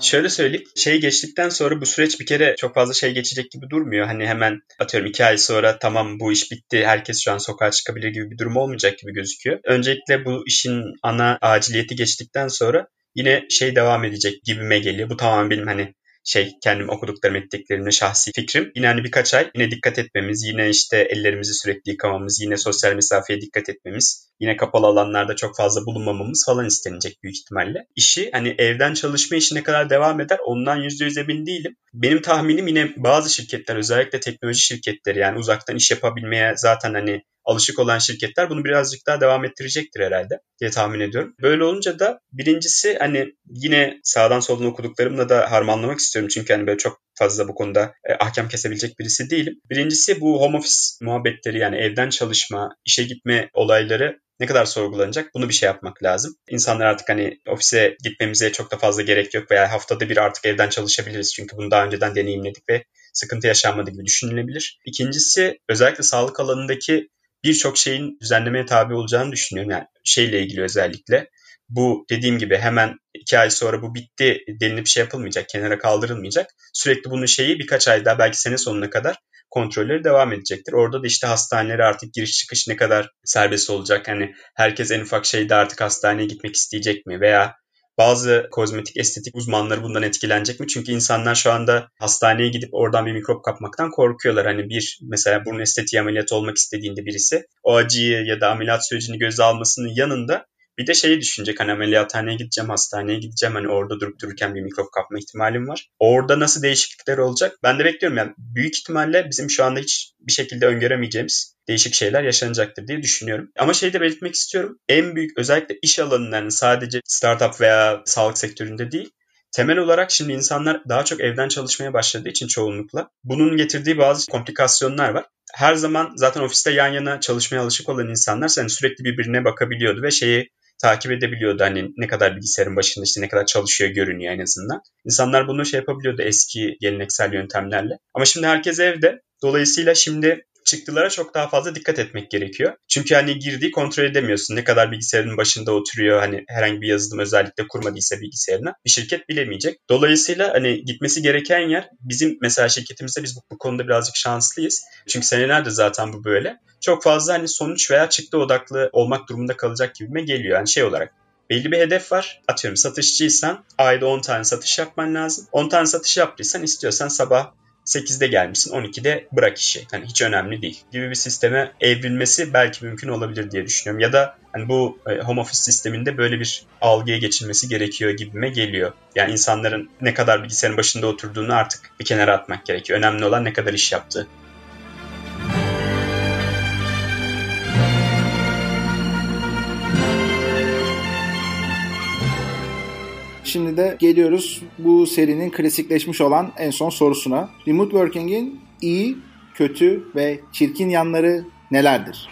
Şöyle söyleyeyim, şey geçtikten sonra bu süreç bir kere çok fazla şey geçecek gibi durmuyor. Hani hemen atıyorum iki ay sonra tamam bu iş bitti, herkes şu an sokağa çıkabilir gibi bir durum olmayacak gibi gözüküyor. Öncelikle bu işin ana aciliyeti geçtikten sonra yine şey devam edecek gibime geliyor. Bu tamamen benim hani şey kendim okuduklarım ettiklerimle şahsi fikrim. Yine hani birkaç ay yine dikkat etmemiz, yine işte ellerimizi sürekli yıkamamız, yine sosyal mesafeye dikkat etmemiz, yine kapalı alanlarda çok fazla bulunmamamız falan istenecek büyük ihtimalle. İşi hani evden çalışma işi ne kadar devam eder ondan yüzde yüz emin değilim. Benim tahminim yine bazı şirketler özellikle teknoloji şirketleri yani uzaktan iş yapabilmeye zaten hani alışık olan şirketler bunu birazcık daha devam ettirecektir herhalde diye tahmin ediyorum. Böyle olunca da birincisi hani yine sağdan soldan okuduklarımla da harmanlamak istiyorum. Çünkü hani böyle çok fazla bu konuda e, ahkam kesebilecek birisi değilim. Birincisi bu home office muhabbetleri yani evden çalışma, işe gitme olayları ne kadar sorgulanacak? Bunu bir şey yapmak lazım. İnsanlar artık hani ofise gitmemize çok da fazla gerek yok veya haftada bir artık evden çalışabiliriz. Çünkü bunu daha önceden deneyimledik ve sıkıntı yaşanmadı gibi düşünülebilir. İkincisi özellikle sağlık alanındaki birçok şeyin düzenlemeye tabi olacağını düşünüyorum. Yani şeyle ilgili özellikle bu dediğim gibi hemen iki ay sonra bu bitti denilip şey yapılmayacak, kenara kaldırılmayacak. Sürekli bunun şeyi birkaç ay daha belki sene sonuna kadar kontrolleri devam edecektir. Orada da işte hastanelere artık giriş çıkış ne kadar serbest olacak? Hani herkes en ufak şeyde artık hastaneye gitmek isteyecek mi veya bazı kozmetik estetik uzmanları bundan etkilenecek mi? Çünkü insanlar şu anda hastaneye gidip oradan bir mikrop kapmaktan korkuyorlar. Hani bir mesela burun estetiği ameliyatı olmak istediğinde birisi o acıyı ya da ameliyat sürecini göze almasının yanında bir de şeyi düşünecek. Hani ameliyathaneye gideceğim, hastaneye gideceğim. Hani orada durup dururken bir mikrop kapma ihtimalim var. Orada nasıl değişiklikler olacak? Ben de bekliyorum. Yani büyük ihtimalle bizim şu anda hiç bir şekilde öngöremeyeceğimiz değişik şeyler yaşanacaktır diye düşünüyorum. Ama şeyi de belirtmek istiyorum. En büyük özellikle iş alanından sadece startup veya sağlık sektöründe değil. Temel olarak şimdi insanlar daha çok evden çalışmaya başladığı için çoğunlukla bunun getirdiği bazı komplikasyonlar var. Her zaman zaten ofiste yan yana çalışmaya alışık olan insanlar yani sürekli birbirine bakabiliyordu ve şeyi takip edebiliyordu hani ne kadar bilgisayarın başında işte ne kadar çalışıyor görünüyor en azından. İnsanlar bunu şey yapabiliyordu eski geleneksel yöntemlerle. Ama şimdi herkes evde. Dolayısıyla şimdi çıktılara çok daha fazla dikkat etmek gerekiyor. Çünkü hani girdiği kontrol edemiyorsun. Ne kadar bilgisayarın başında oturuyor hani herhangi bir yazılım özellikle kurmadıysa bilgisayarına bir şirket bilemeyecek. Dolayısıyla hani gitmesi gereken yer bizim mesela şirketimizde biz bu, bu konuda birazcık şanslıyız. Çünkü senelerde zaten bu böyle. Çok fazla hani sonuç veya çıktı odaklı olmak durumunda kalacak gibime geliyor. Yani şey olarak belli bir hedef var. Atıyorum satışçıysan ayda on tane satış yapman lazım. on tane satış yaptıysan istiyorsan sabah sekizde gelmişsin, on ikide bırak işi. Hani hiç önemli değil gibi bir sisteme evrilmesi belki mümkün olabilir diye düşünüyorum. Ya da hani bu home office sisteminde böyle bir algıya geçilmesi gerekiyor gibime geliyor. Yani insanların ne kadar bilgisayarın başında oturduğunu artık bir kenara atmak gerekiyor. Önemli olan ne kadar iş yaptığı. Şimdi de geliyoruz bu serinin klasikleşmiş olan en son sorusuna. Remote working'in iyi, kötü ve çirkin yanları nelerdir?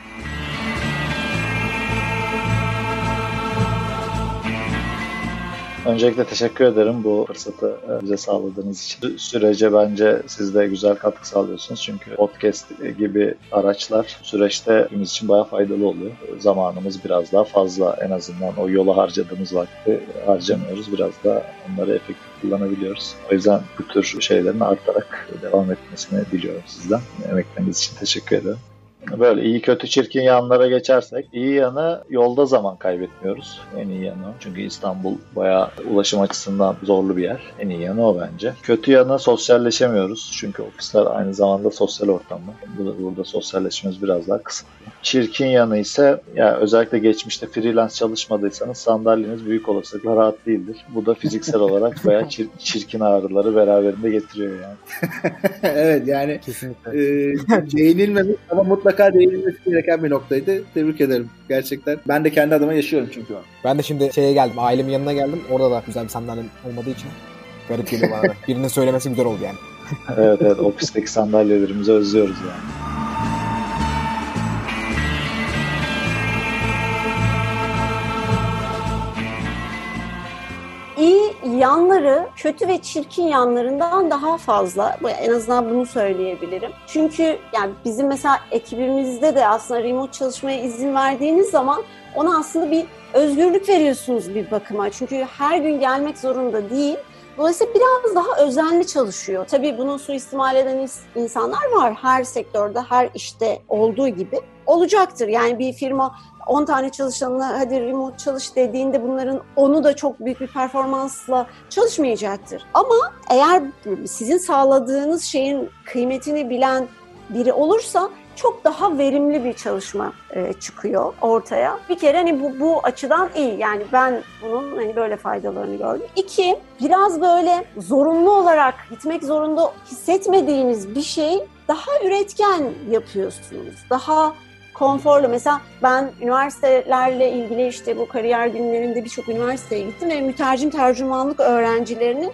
Öncelikle teşekkür ederim bu fırsatı bize sağladığınız için. Sürece bence siz de güzel katkı sağlıyorsunuz. Çünkü podcast gibi araçlar süreçte hepimiz için bayağı faydalı oluyor. Zamanımız biraz daha fazla, en azından o yola harcadığımız vakti harcamıyoruz. Biraz daha onları efektif kullanabiliyoruz. O yüzden bu tür şeylerin artarak devam etmesini diliyorum sizden. Emekleriniz için teşekkür ederim. Böyle iyi kötü çirkin yanlara geçersek, iyi yanı yolda zaman kaybetmiyoruz. En iyi yanı. Çünkü İstanbul bayağı ulaşım açısından zorlu bir yer. En iyi yanı o bence. Kötü yanı sosyalleşemiyoruz. Çünkü ofisler aynı zamanda sosyal ortamlar. Burada, burada sosyalleşmemiz biraz daha kısıtlı. Çirkin yanı ise ya özellikle geçmişte freelance çalışmadıysanız sandalyeniz büyük olasılıkla rahat değildir. Bu da fiziksel olarak bayağı çir, çirkin ağrıları beraberinde getiriyor yani. Evet yani değinilmemiş e, ama mutlaka değinilmesi gereken bir noktaydı. Tebrik ederim. Gerçekten. Ben de kendi adıma yaşıyorum çünkü. Ben de şimdi şeye geldim. Ailemin yanına geldim. Orada da güzel bir sandalyem olmadığı için garip geliyor bana. Birinin söylemesi güzel oldu yani. Evet evet. Ofisteki sandalyelerimizi özlüyoruz yani. İyi yanları kötü ve çirkin yanlarından daha fazla. En azından bunu söyleyebilirim. Çünkü yani bizim mesela ekibimizde de aslında remote çalışmaya izin verdiğiniz zaman ona aslında bir özgürlük veriyorsunuz bir bakıma. Çünkü her gün gelmek zorunda değil. Dolayısıyla biraz daha özenli çalışıyor. Tabii bunu suistimal eden insanlar var. Her sektörde, her işte olduğu gibi olacaktır. Yani bir firma on tane çalışanına hadi remote çalış dediğinde bunların onu da çok büyük bir performansla çalışmayacaktır. Ama eğer sizin sağladığınız şeyin kıymetini bilen biri olursa çok daha verimli bir çalışma e, çıkıyor ortaya. Bir kere hani bu, bu açıdan iyi. Yani ben bunun hani böyle faydalarını gördüm. İki, biraz böyle zorunlu olarak gitmek zorunda hissetmediğiniz bir şeyi daha üretken yapıyorsunuz. Daha konforlu. Mesela ben üniversitelerle ilgili işte bu kariyer günlerinde birçok üniversiteye gittim ve mütercim tercümanlık öğrencilerinin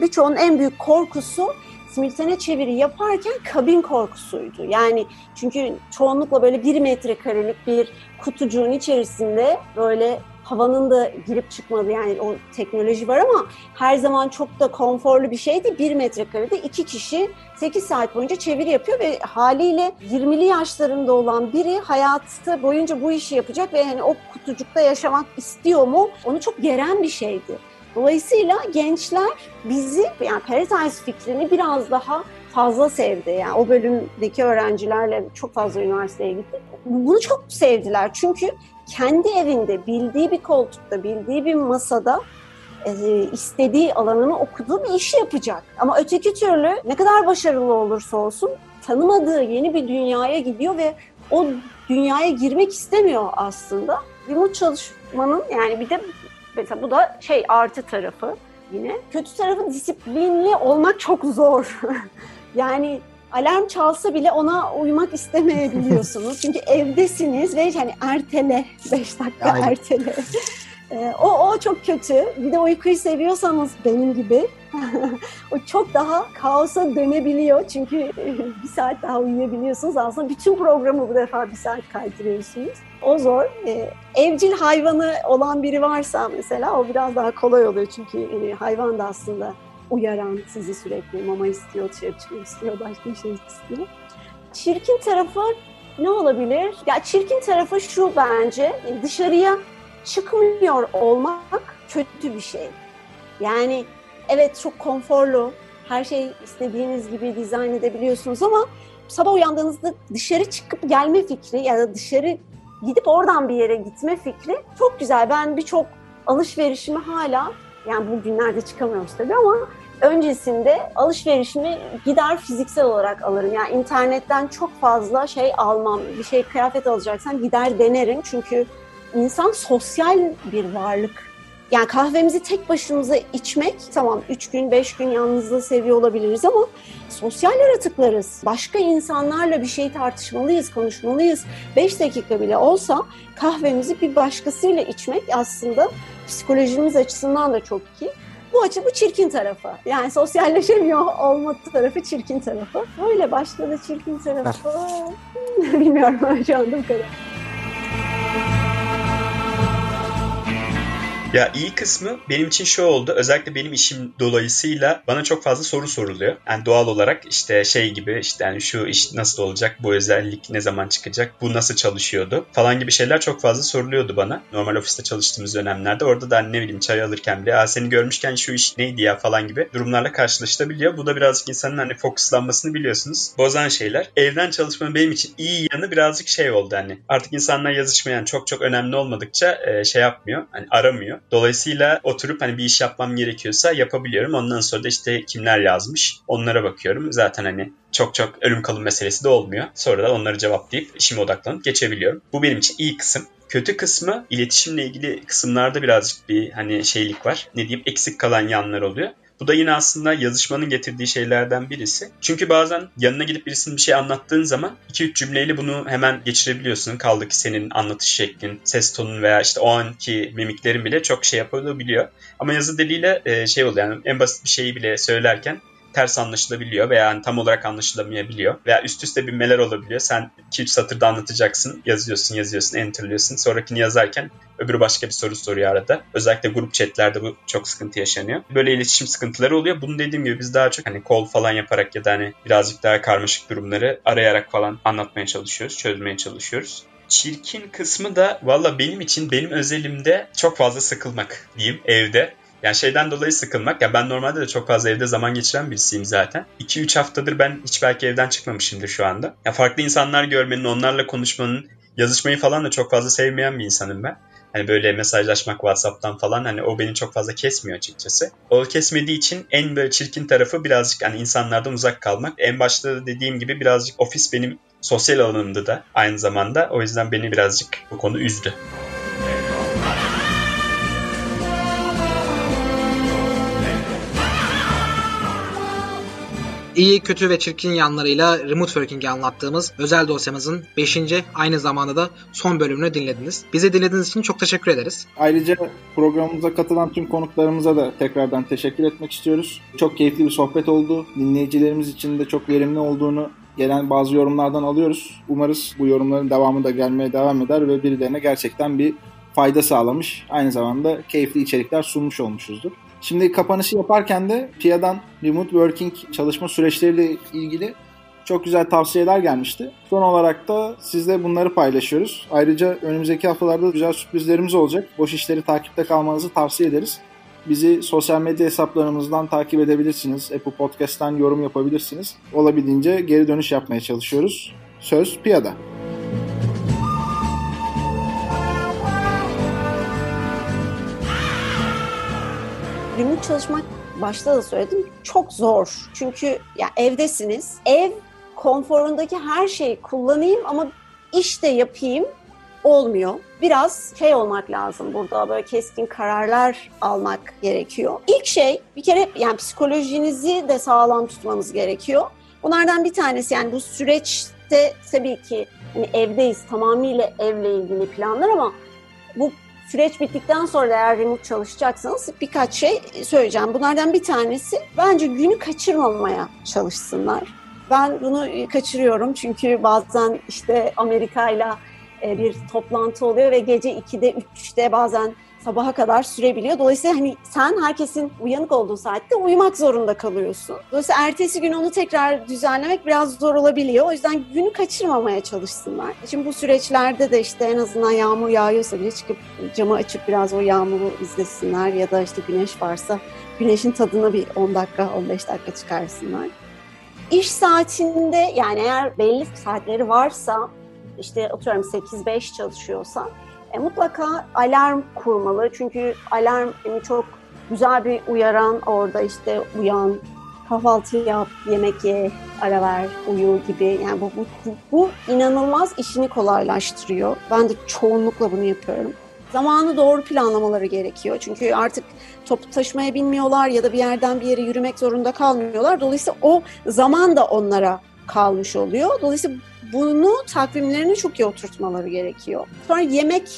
birçoğunun en büyük korkusu simultane çeviri yaparken kabin korkusuydu. Yani çünkü çoğunlukla böyle bir metrekarelik bir kutucuğun içerisinde böyle havanın da girip çıkmadı, yani o teknoloji var ama her zaman çok da konforlu bir şeydi. Bir metrekarede iki kişi sekiz saat boyunca çeviri yapıyor ve haliyle yirmili yaşlarında olan biri hayatı boyunca bu işi yapacak ve hani o kutucukta yaşamak istiyor mu? Onu çok geren bir şeydi. Dolayısıyla gençler bizi, yani Paratize fikrini biraz daha fazla sevdi. Yani o bölümdeki öğrencilerle çok fazla üniversiteye gitti. Bunu çok sevdiler çünkü kendi evinde, bildiği bir koltukta, bildiği bir masada e, istediği alanını okuduğu bir işi yapacak. Ama öteki türlü ne kadar başarılı olursa olsun tanımadığı yeni bir dünyaya gidiyor ve o dünyaya girmek istemiyor aslında. Remote çalışmanın yani bir de mesela bu da şey artı tarafı yine. Kötü tarafı disiplinli olmak çok zor. Yani alarm çalsa bile ona uymak istemeyebiliyorsunuz. Çünkü evdesiniz ve hani ertele, beş dakika yani. ertele. E, o, o çok kötü. Bir de uykuyu seviyorsanız benim gibi o çok daha kaosa dönebiliyor. Çünkü bir saat daha uyuyabiliyorsunuz. Aslında bütün programı bu defa bir saat kaydırıyorsunuz. O zor. E, evcil hayvanı olan biri varsa mesela o biraz daha kolay oluyor. Çünkü e, hayvan da aslında uyaran, sizi sürekli mama istiyor, çırpçı istiyor, başka bir şey istiyor. Çirkin tarafı ne olabilir? Ya çirkin tarafı şu bence, dışarıya çıkmıyor olmak kötü bir şey. Yani evet çok konforlu, her şey istediğiniz gibi dizayn edebiliyorsunuz ama sabah uyandığınızda dışarı çıkıp gelme fikri ya da dışarı gidip oradan bir yere gitme fikri çok güzel. Ben birçok alışverişimi hala, yani bugünlerde çıkamıyoruz tabii ama öncesinde alışverişimi gider fiziksel olarak alırım. Yani internetten çok fazla şey almam. Bir şey, kıyafet alacaksam gider denerim. Çünkü insan sosyal bir varlık. Yani kahvemizi tek başımıza içmek, tamam üç gün, beş gün yalnızlığı seviyor olabiliriz ama sosyal yaratıklarız. Başka insanlarla bir şey tartışmalıyız, konuşmalıyız. Beş dakika bile olsa kahvemizi bir başkasıyla içmek aslında psikolojimiz açısından da çok iyi. Bu açı, bu çirkin tarafı. Yani sosyalleşemiyor olma tarafı çirkin tarafı. Böyle başladı çirkin tarafı. Bilmiyorum şu anda bu kadar. Ya iyi kısmı benim için şu oldu. Özellikle benim işim dolayısıyla bana çok fazla soru soruluyor. Yani doğal olarak işte şey gibi işte yani şu iş nasıl olacak, bu özellik ne zaman çıkacak, bu nasıl çalışıyordu falan gibi şeyler çok fazla soruluyordu bana. Normal ofiste çalıştığımız dönemlerde orada da ne bileyim çay alırken bile seni görmüşken şu iş neydi ya falan gibi durumlarla karşılaşılabiliyor. Bu da birazcık insanın hani fokuslanmasını biliyorsunuz. Bozan şeyler. Evden çalışmanın benim için iyi yanı birazcık şey oldu hani. Artık insanlar yazışmayan çok çok önemli olmadıkça şey yapmıyor. Hani aramıyor. Dolayısıyla oturup hani bir iş yapmam gerekiyorsa yapabiliyorum. Ondan sonra da işte kimler yazmış onlara bakıyorum. Zaten hani çok çok ölüm kalım meselesi de olmuyor. Sonra da onları cevaplayıp işime odaklanıp geçebiliyorum. Bu benim için iyi kısım. Kötü kısmı iletişimle ilgili kısımlarda birazcık bir hani şeylik var. Ne diyeyim, eksik kalan yanlar oluyor. Bu da yine aslında yazışmanın getirdiği şeylerden birisi. Çünkü bazen yanına gidip birisinin bir şey anlattığın zaman iki üç cümleyle bunu hemen geçirebiliyorsun. Kaldı ki senin anlatış şeklin, ses tonun veya işte o anki mimiklerin bile çok şey yapabiliyor. Ama yazı diliyle şey oluyor, yani en basit bir şeyi bile söylerken ters anlaşılabiliyor veya yani tam olarak anlaşılamayabiliyor. Veya üst üste binmeler olabiliyor. Sen iki üç satırda anlatacaksın, yazıyorsun, yazıyorsun, enterliyorsun. Sonrakini yazarken öbürü başka bir soru soruyor arada. Özellikle grup chatlerde bu çok sıkıntı yaşanıyor. Böyle iletişim sıkıntıları oluyor. Bunu dediğim gibi biz daha çok hani call falan yaparak ya da hani birazcık daha karmaşık durumları arayarak falan anlatmaya çalışıyoruz, çözmeye çalışıyoruz. Çirkin kısmı da valla benim için, benim özelimde çok fazla sıkılmak diyeyim evde. Yani şeyden dolayı sıkılmak. Ya ben normalde de çok fazla evde zaman geçiren birisiyim zaten. iki üç haftadır ben hiç belki evden çıkmamışımdır şu anda. Ya farklı insanlar görmenin, onlarla konuşmanın, yazışmayı falan da çok fazla sevmeyen bir insanım ben. Hani böyle mesajlaşmak WhatsApp'tan falan hani o beni çok fazla kesmiyor açıkçası. O kesmediği için en böyle çirkin tarafı birazcık hani insanlardan uzak kalmak. En başta da dediğim gibi birazcık ofis benim sosyal alanımdı da aynı zamanda. O yüzden beni birazcık bu konu üzdü. İyi, kötü ve çirkin yanlarıyla remote working'i anlattığımız özel dosyamızın beşinci aynı zamanda da son bölümünü dinlediniz. Bizi dinlediğiniz için çok teşekkür ederiz. Ayrıca programımıza katılan tüm konuklarımıza da tekrardan teşekkür etmek istiyoruz. Çok keyifli bir sohbet oldu. Dinleyicilerimiz için de çok verimli olduğunu gelen bazı yorumlardan alıyoruz. Umarız bu yorumların devamı da gelmeye devam eder ve birilerine gerçekten bir fayda sağlamış, aynı zamanda keyifli içerikler sunmuş olmuşuzdur. Şimdi kapanışı yaparken de Pia'dan remote working çalışma süreçleriyle ilgili çok güzel tavsiyeler gelmişti. Son olarak da sizle bunları paylaşıyoruz. Ayrıca önümüzdeki haftalarda güzel sürprizlerimiz olacak. Boş işleri takipte kalmanızı tavsiye ederiz. Bizi sosyal medya hesaplarımızdan takip edebilirsiniz. Apple Podcast'ten yorum yapabilirsiniz. Olabildiğince geri dönüş yapmaya çalışıyoruz. Söz Pia'da. Remote çalışmak, başta da söyledim, çok zor. Çünkü ya evdesiniz. Ev konforundaki her şeyi kullanayım ama iş de yapayım olmuyor. Biraz şey olmak lazım burada, böyle keskin kararlar almak gerekiyor. İlk şey bir kere yani psikolojinizi de sağlam tutmanız gerekiyor. Bunlardan bir tanesi yani bu süreçte tabii ki hani evdeyiz, tamamıyla evle ilgili planlar ama bu süreç bittikten sonra da eğer remote çalışacaksanız birkaç şey söyleyeceğim. Bunlardan bir tanesi bence günü kaçırmamaya çalışsınlar. Ben bunu kaçırıyorum çünkü bazen işte Amerika'yla bir toplantı oluyor ve gece ikide, üçte bazen sabaha kadar sürebiliyor. Dolayısıyla hani sen herkesin uyanık olduğu saatte uyumak zorunda kalıyorsun. Dolayısıyla ertesi gün onu tekrar düzenlemek biraz zor olabiliyor. O yüzden günü kaçırmamaya çalışsınlar. Şimdi bu süreçlerde de işte en azından yağmur yağıyorsa bile çıkıp camı açıp biraz o yağmuru izlesinler ya da işte güneş varsa güneşin tadına bir on dakika, on beş dakika çıkarsınlar. İş saatinde yani eğer belli saatleri varsa işte atıyorum sekiz beş çalışıyorsa E, mutlaka alarm kurmalı çünkü alarm çok güzel bir uyaran orada işte uyan, kahvaltı yap, yemek ye, ara ver, uyu gibi. Yani bu, bu, bu inanılmaz işini kolaylaştırıyor. Ben de çoğunlukla bunu yapıyorum. Zamanı doğru planlamaları gerekiyor. Çünkü artık toplu taşımaya binmiyorlar ya da bir yerden bir yere yürümek zorunda kalmıyorlar. Dolayısıyla o zaman da onlara kalmış oluyor. Dolayısıyla bunu takvimlerine çok iyi oturtmaları gerekiyor. Sonra yemek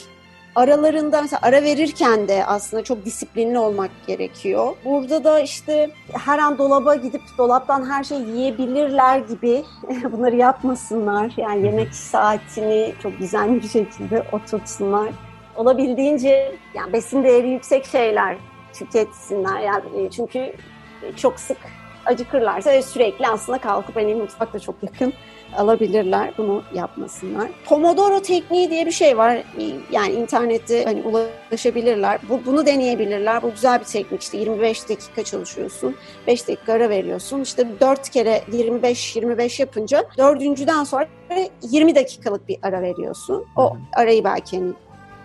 aralarında mesela ara verirken de aslında çok disiplinli olmak gerekiyor. Burada da işte her an dolaba gidip dolaptan her şeyi yiyebilirler gibi bunları yapmasınlar. Yani yemek saatini çok düzenli bir şekilde oturtsunlar. Olabildiğince yani besin değeri yüksek şeyler tüketsinler. Yani çünkü çok sık acıkırlarsa sürekli aslında kalkıp hani mutfak da çok yakın alabilirler. Bunu yapmasınlar. Pomodoro tekniği diye bir şey var. Yani internette hani ulaşabilirler. Bu, bunu deneyebilirler. Bu güzel bir teknik. İşte yirmi beş dakika çalışıyorsun. beş dakika ara veriyorsun. İşte dört kere yirmi beş yirmi beş yapınca dördüncüden sonra yirmi dakikalık bir ara veriyorsun. O arayı belki hani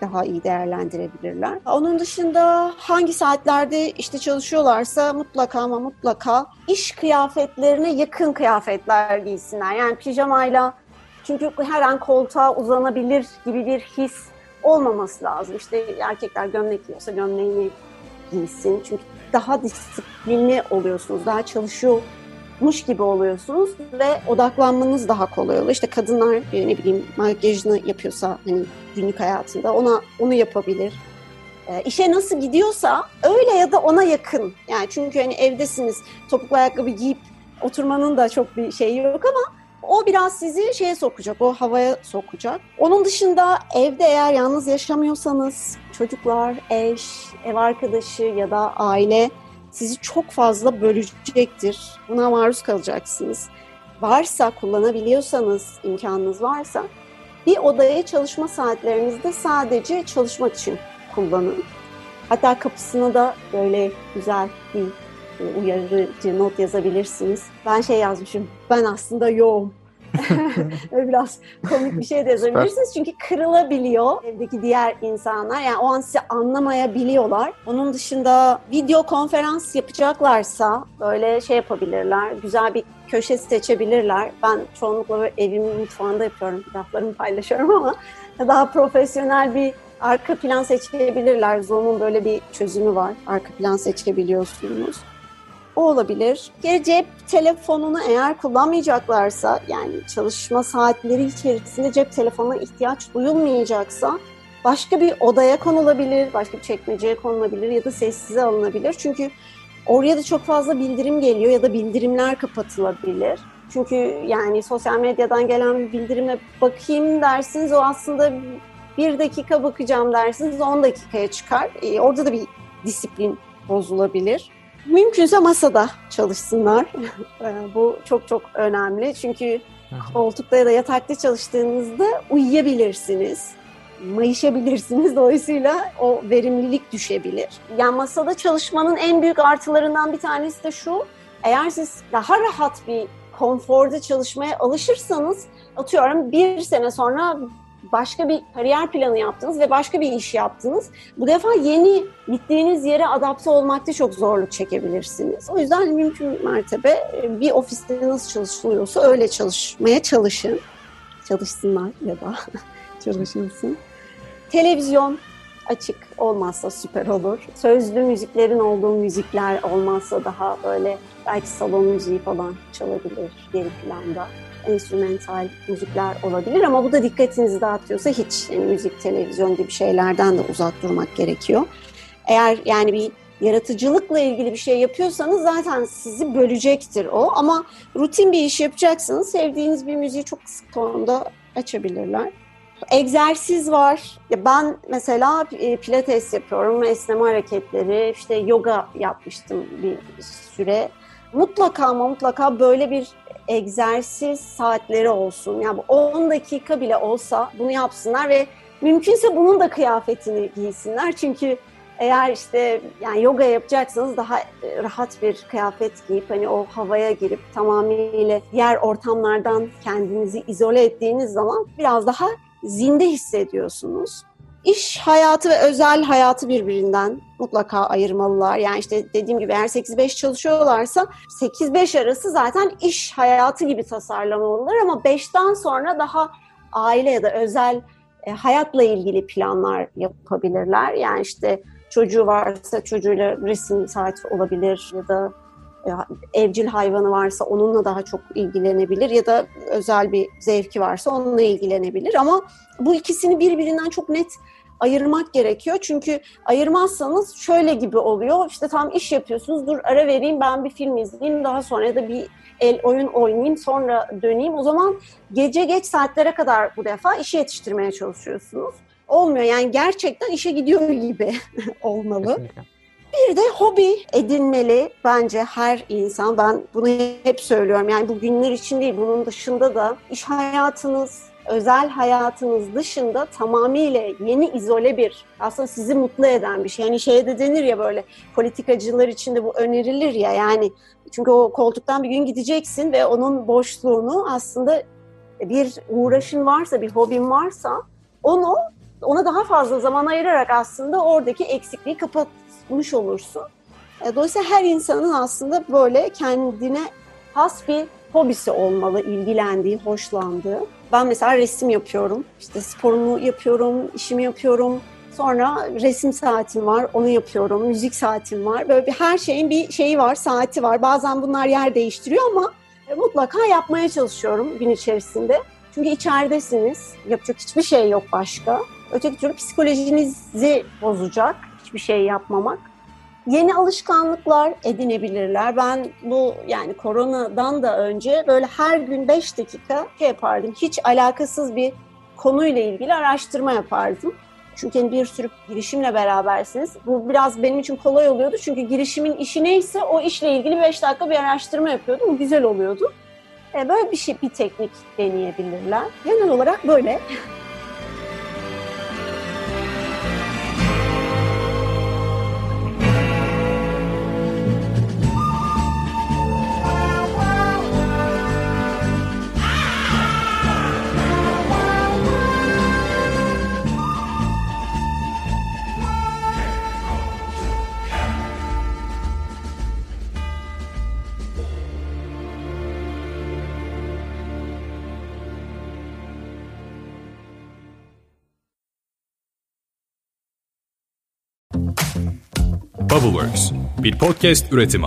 daha iyi değerlendirebilirler. Onun dışında hangi saatlerde işte çalışıyorlarsa mutlaka ama mutlaka iş kıyafetlerine yakın kıyafetler giysinler. Yani pijamayla, çünkü her an koltuğa uzanabilir gibi bir his olmaması lazım. İşte erkekler gömlek giyiyorsa gömleğini giysin. Çünkü daha disiplinli oluyorsunuz, daha çalışıyormuş gibi oluyorsunuz ve odaklanmanız daha kolay oluyor. İşte kadınlar ne bileyim makyajını yapıyorsa hani günlük hayatında ona onu yapabilir. E, işe nasıl gidiyorsa öyle ya da ona yakın. Yani çünkü hani evdesiniz, topuklu ayakkabı giyip oturmanın da çok bir şeyi yok ama o biraz sizi şeye sokacak, o havaya sokacak. Onun dışında evde eğer yalnız yaşamıyorsanız çocuklar, eş, ev arkadaşı ya da aile sizi çok fazla bölecektir. Buna maruz kalacaksınız. Varsa, kullanabiliyorsanız, imkanınız varsa bir odaya çalışma saatlerinizde sadece çalışmak için kullanın. Hatta kapısına da böyle güzel bir uyarıcı not yazabilirsiniz. Ben şey yazmışım, ben aslında yoğum. Biraz komik bir şey de yazabilirsiniz. Çünkü kırılabiliyor evdeki diğer insanlar. Yani o an sizi anlamayabiliyorlar. Onun dışında video konferans yapacaklarsa böyle şey yapabilirler. Güzel bir köşe seçebilirler. Ben çoğunlukla evimin mutfağında yapıyorum. Kitaplarımı paylaşıyorum ama daha profesyonel bir arka plan seçebilirler. Zoom'un böyle bir çözümü var. Arka plan seçebiliyorsunuz. O olabilir. Geri cep telefonunu eğer kullanmayacaklarsa, yani çalışma saatleri içerisinde cep telefonuna ihtiyaç duyulmayacaksa başka bir odaya konulabilir, başka bir çekmeceye konulabilir ya da sessize alınabilir. Çünkü oraya da çok fazla bildirim geliyor ya da bildirimler kapatılabilir. Çünkü yani sosyal medyadan gelen bir bildirime bakayım dersiniz, o aslında bir dakika bakacağım dersiniz, on dakikaya çıkar. Ee, orada da bir disiplin bozulabilir. Mümkünse masada çalışsınlar. Bu çok çok önemli. Çünkü koltukta ya da yatakta çalıştığınızda uyuyabilirsiniz. Mayışabilirsiniz. Dolayısıyla o verimlilik düşebilir. Yani masada çalışmanın en büyük artılarından bir tanesi de şu. Eğer siz daha rahat bir konforda çalışmaya alışırsanız, atıyorum bir sene sonra başka bir kariyer planı yaptınız ve başka bir iş yaptınız. Bu defa yeni gittiğiniz yere adapte olmakta çok zorluk çekebilirsiniz. O yüzden mümkün mertebe bir ofiste nasıl çalışılıyorsa öyle çalışmaya çalışın. Çalışsınlar ya da çalışılsın. Televizyon açık olmazsa süper olur. Sözlü müziklerin olduğu müzikler olmazsa daha böyle belki salon müziği falan çalabilir geri planda. Enstrümantal müzikler olabilir ama bu da dikkatinizi dağıtıyorsa hiç, yani müzik, televizyon gibi şeylerden de uzak durmak gerekiyor. Eğer yani bir yaratıcılıkla ilgili bir şey yapıyorsanız zaten sizi bölecektir o, ama rutin bir iş yapacaksanız sevdiğiniz bir müziği çok sık tonda açabilirler. Egzersiz var. Ben mesela pilates yapıyorum, esneme hareketleri, işte yoga yapmıştım bir süre. Mutlaka ama mutlaka böyle bir egzersiz saatleri olsun. Yani on dakika bile olsa bunu yapsınlar ve mümkünse bunun da kıyafetini giysinler. Çünkü eğer işte yani yoga yapacaksanız daha rahat bir kıyafet giyip hani o havaya girip tamamıyla diğer ortamlardan kendinizi izole ettiğiniz zaman biraz daha zinde hissediyorsunuz. İş hayatı ve özel hayatı birbirinden mutlaka ayırmalılar. Yani işte dediğim gibi eğer sekiz beş çalışıyorlarsa sekiz beş arası zaten iş hayatı gibi tasarlamalılar ama beşten sonra daha aile ya da özel e, hayatla ilgili planlar yapabilirler. Yani işte çocuğu varsa çocuğuyla resim saati olabilir ya da evcil hayvanı varsa onunla daha çok ilgilenebilir ya da özel bir zevki varsa onunla ilgilenebilir ama bu ikisini birbirinden çok net ayırmak gerekiyor çünkü ayırmazsanız şöyle gibi oluyor işte tam iş yapıyorsunuz dur ara vereyim ben bir film izleyeyim daha sonra ya da bir el oyun oynayayım sonra döneyim o zaman gece geç saatlere kadar bu defa işi yetiştirmeye çalışıyorsunuz olmuyor yani gerçekten işe gidiyor gibi olmalı. Kesinlikle. Bir de hobi edinmeli bence her insan. Ben bunu hep söylüyorum. Yani bu günler için değil, bunun dışında da iş hayatınız, özel hayatınız dışında tamamıyla yeni izole bir, aslında sizi mutlu eden bir şey. Yani şeye de denir ya böyle politikacılar için de bu önerilir ya yani. Çünkü o koltuktan bir gün gideceksin ve onun boşluğunu aslında bir uğraşın varsa, bir hobin varsa onu ona daha fazla zaman ayırarak aslında oradaki eksikliği kapat olursun. Dolayısıyla her insanın aslında böyle kendine has bir hobisi olmalı, ilgilendiği, hoşlandığı. Ben mesela resim yapıyorum, işte sporumu yapıyorum, işimi yapıyorum. Sonra resim saatim var, onu yapıyorum, müzik saatim var. Böyle bir her şeyin bir şeyi var, saati var. Bazen bunlar yer değiştiriyor ama mutlaka yapmaya çalışıyorum gün içerisinde. Çünkü içeridesiniz, yapacak hiçbir şey yok başka. Öteki türlü psikolojinizi bozacak bir şey yapmamak. Yeni alışkanlıklar edinebilirler. Ben bu yani koronadan da önce böyle her gün beş dakika şey yapardım. Hiç alakasız bir konuyla ilgili araştırma yapardım. Çünkü bir sürü girişimle berabersiniz. Bu biraz benim için kolay oluyordu. Çünkü girişimin işi neyse o işle ilgili beş dakika bir araştırma yapıyordum. Bu güzel oluyordu. Böyle bir şey, bir teknik deneyebilirler. Genel olarak böyle. Bubbleworks, bir podcast üretimi.